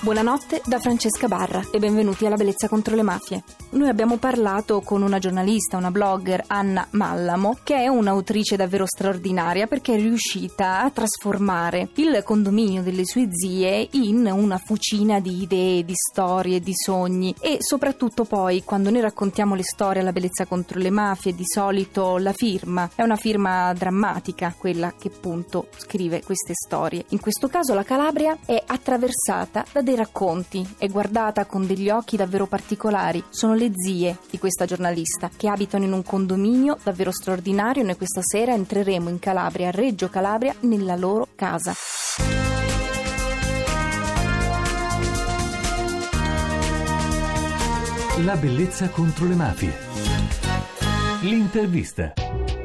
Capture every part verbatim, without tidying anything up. Buonanotte da Francesca Barra e benvenuti alla Bellezza contro le mafie. Noi abbiamo parlato con una giornalista, una blogger, Anna Mallamo, che è un'autrice davvero straordinaria perché è riuscita a trasformare il condominio delle sue zie in una fucina di idee, di storie, di sogni, e soprattutto poi quando noi raccontiamo le storie alla Bellezza contro le mafie di solito la firma è una firma drammatica, quella che appunto scrive queste storie. In questo caso la Calabria è attraversata da dei racconti, è guardata con degli occhi davvero particolari. Sono le zie di questa giornalista che abitano in un condominio davvero straordinario. Noi questa sera entreremo in Calabria, a Reggio Calabria, nella loro casa. La bellezza contro le mafie. L'intervista.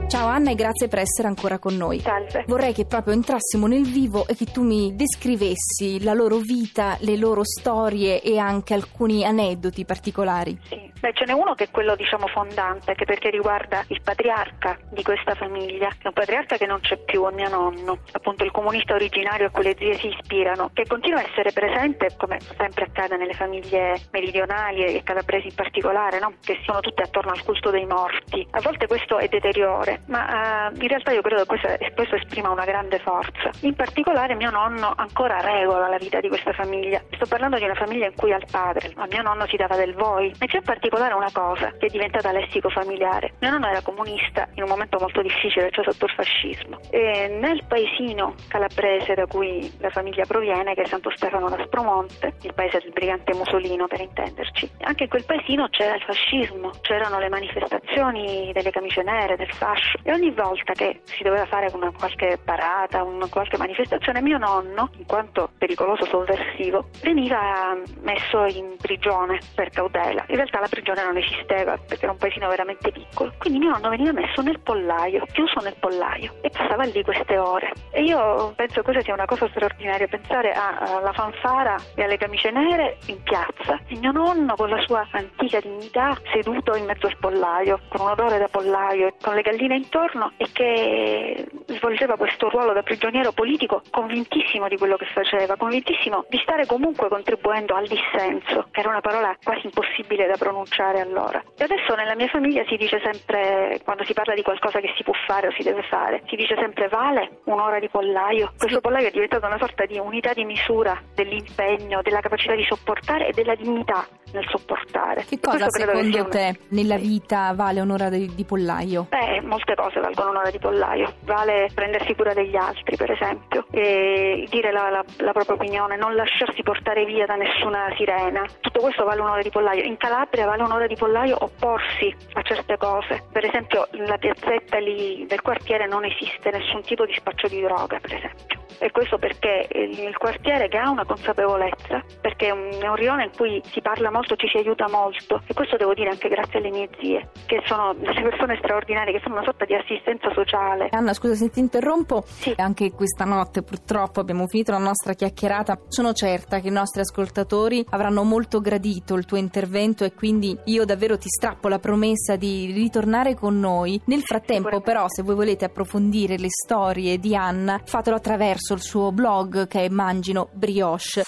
Ciao Anna e grazie per essere ancora con noi. Salve. Vorrei che proprio entrassimo nel vivo e che tu mi descrivessi la loro vita, le loro storie e anche alcuni aneddoti particolari. Sì. Beh, ce n'è uno che è quello, diciamo, fondante, che perché riguarda il patriarca di questa famiglia, che è un patriarca che non c'è più, è mio nonno, appunto il comunista originario a cui le zie si ispirano, che continua a essere presente, come sempre accade nelle famiglie meridionali e calabresi in particolare, no? Che sono tutte attorno al culto dei morti. A volte questo è deteriore, ma uh, in realtà io credo che questo, questo esprima una grande forza. In particolare mio nonno ancora regola la vita di questa famiglia. Sto parlando di una famiglia in cui al padre, a mio nonno, si dava del voi, e c'è particolare una cosa che è diventata lessico familiare. Mio nonno era comunista in un momento molto difficile, cioè sotto il fascismo, e nel paesino calabrese da cui la famiglia proviene, che è Santo Stefano d'Aspromonte, il paese del brigante Musolino per intenderci, anche in quel paesino c'era il fascismo, c'erano le manifestazioni delle camicie nere, del fascio, e ogni volta che si doveva fare una qualche parata, una qualche manifestazione, mio nonno, in quanto pericoloso sovversivo, veniva messo in prigione per cautela. In realtà la prigione non esisteva perché era un paesino veramente piccolo, quindi mio nonno veniva messo nel pollaio, chiuso nel pollaio, e passava lì queste ore. E io penso che questa sia una cosa straordinaria, pensare alla fanfara e alle camicie nere in piazza e mio nonno con la sua antica dignità seduto in mezzo al pollaio, con un odore da pollaio, con le galline intorno, e che svolgeva questo ruolo da prigioniero politico, convintissimo di quello che faceva, convintissimo di stare comunque contribuendo al dissenso, che era una parola quasi impossibile da pronunciare allora. E adesso nella mia famiglia si dice sempre, quando si parla di qualcosa che si può fare o si deve fare, si dice sempre vale un'ora di pollaio. Questo pollaio è diventato una sorta di unità di misura dell'impegno, della capacità di sopportare e della dignità nel sopportare. Che cosa secondo te nella vita vale un'ora di, di pollaio? Beh, molte cose valgono un'ora di pollaio. Vale prendersi cura degli altri, per esempio, e dire la, la, la propria opinione, non lasciarsi portare via da nessuna sirena. Tutto questo vale un'ora di pollaio. In Calabria vale un'ora di pollaio opporsi a certe cose. Per esempio, nella piazzetta lì del quartiere non esiste nessun tipo di spaccio di droga, per esempio. E questo perché il quartiere che ha una consapevolezza, perché è un rione in cui si parla molto, ci si aiuta molto, e questo devo dire anche grazie alle mie zie, che sono delle persone straordinarie, che sono una sorta di assistenza sociale. Anna, scusa se ti interrompo, sì. Anche questa notte purtroppo abbiamo finito la nostra chiacchierata. Sono certa che i nostri ascoltatori avranno molto gradito il tuo intervento e quindi io davvero ti strappo la promessa di ritornare con noi. Nel frattempo però, se voi volete approfondire le storie di Anna, fatelo attraverso sul suo blog, che è Mangino Brioche.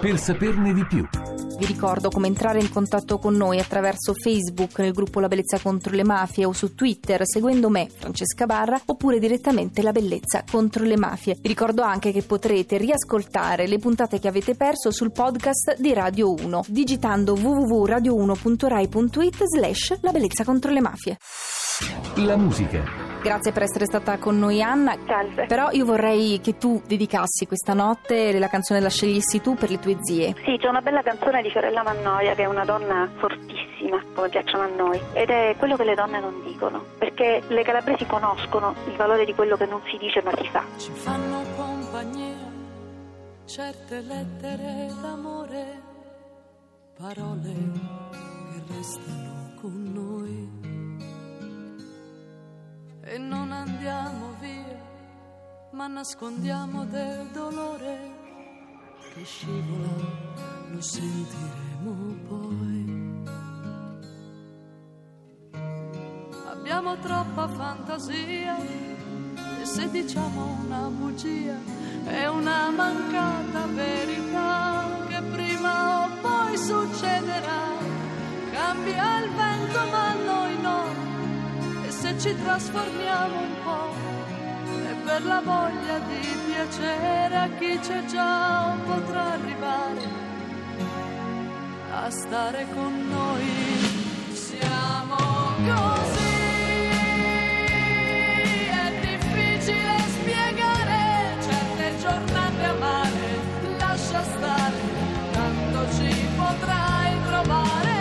Per saperne di più, vi ricordo come entrare in contatto con noi attraverso Facebook nel gruppo La Bellezza contro le mafie, o su Twitter seguendo me, Francesca Barra, oppure direttamente La Bellezza contro le mafie. Vi ricordo anche che potrete riascoltare le puntate che avete perso sul podcast di Radio uno digitando w w w punto radio uno punto rai punto it slash la bellezza contro le mafie. La musica. Grazie per essere stata con noi, Anna. Salve. Però io vorrei che tu dedicassi questa notte, la canzone la scegliessi tu, per le tue zie. Sì, c'è una bella canzone di Fiorella Mannoia, che è una donna fortissima, come piacciono a noi, ed è quello che le donne non dicono, perché le calabresi conoscono il valore di quello che non si dice ma si fa. Ci fanno compagnia certe lettere d'amore, parole che restano con noi. E non andiamo via, ma nascondiamo del dolore che scivola, lo sentiremo poi. Abbiamo troppa fantasia e se diciamo una bugia è una mancata verità che prima o poi succederà. Cambia il vento ma noi no, e se ci trasformiamo un po' per la voglia di piacere a chi c'è già potrà arrivare a stare con noi. Siamo così, è difficile spiegare certe giornate amare, lascia stare, tanto ci potrai trovare.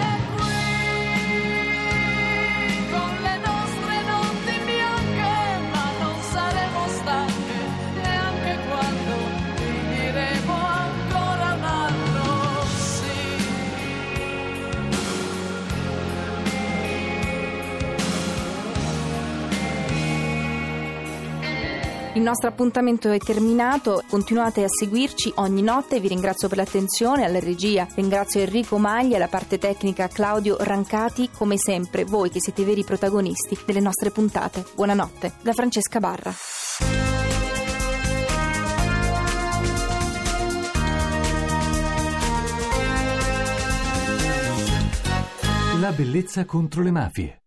Il nostro appuntamento è terminato, continuate a seguirci ogni notte, vi ringrazio per l'attenzione, alla regia ringrazio Enrico Maglia, alla parte tecnica Claudio Rancati, come sempre voi che siete i veri protagonisti delle nostre puntate. Buonanotte, da Francesca Barra. La bellezza contro le mafie.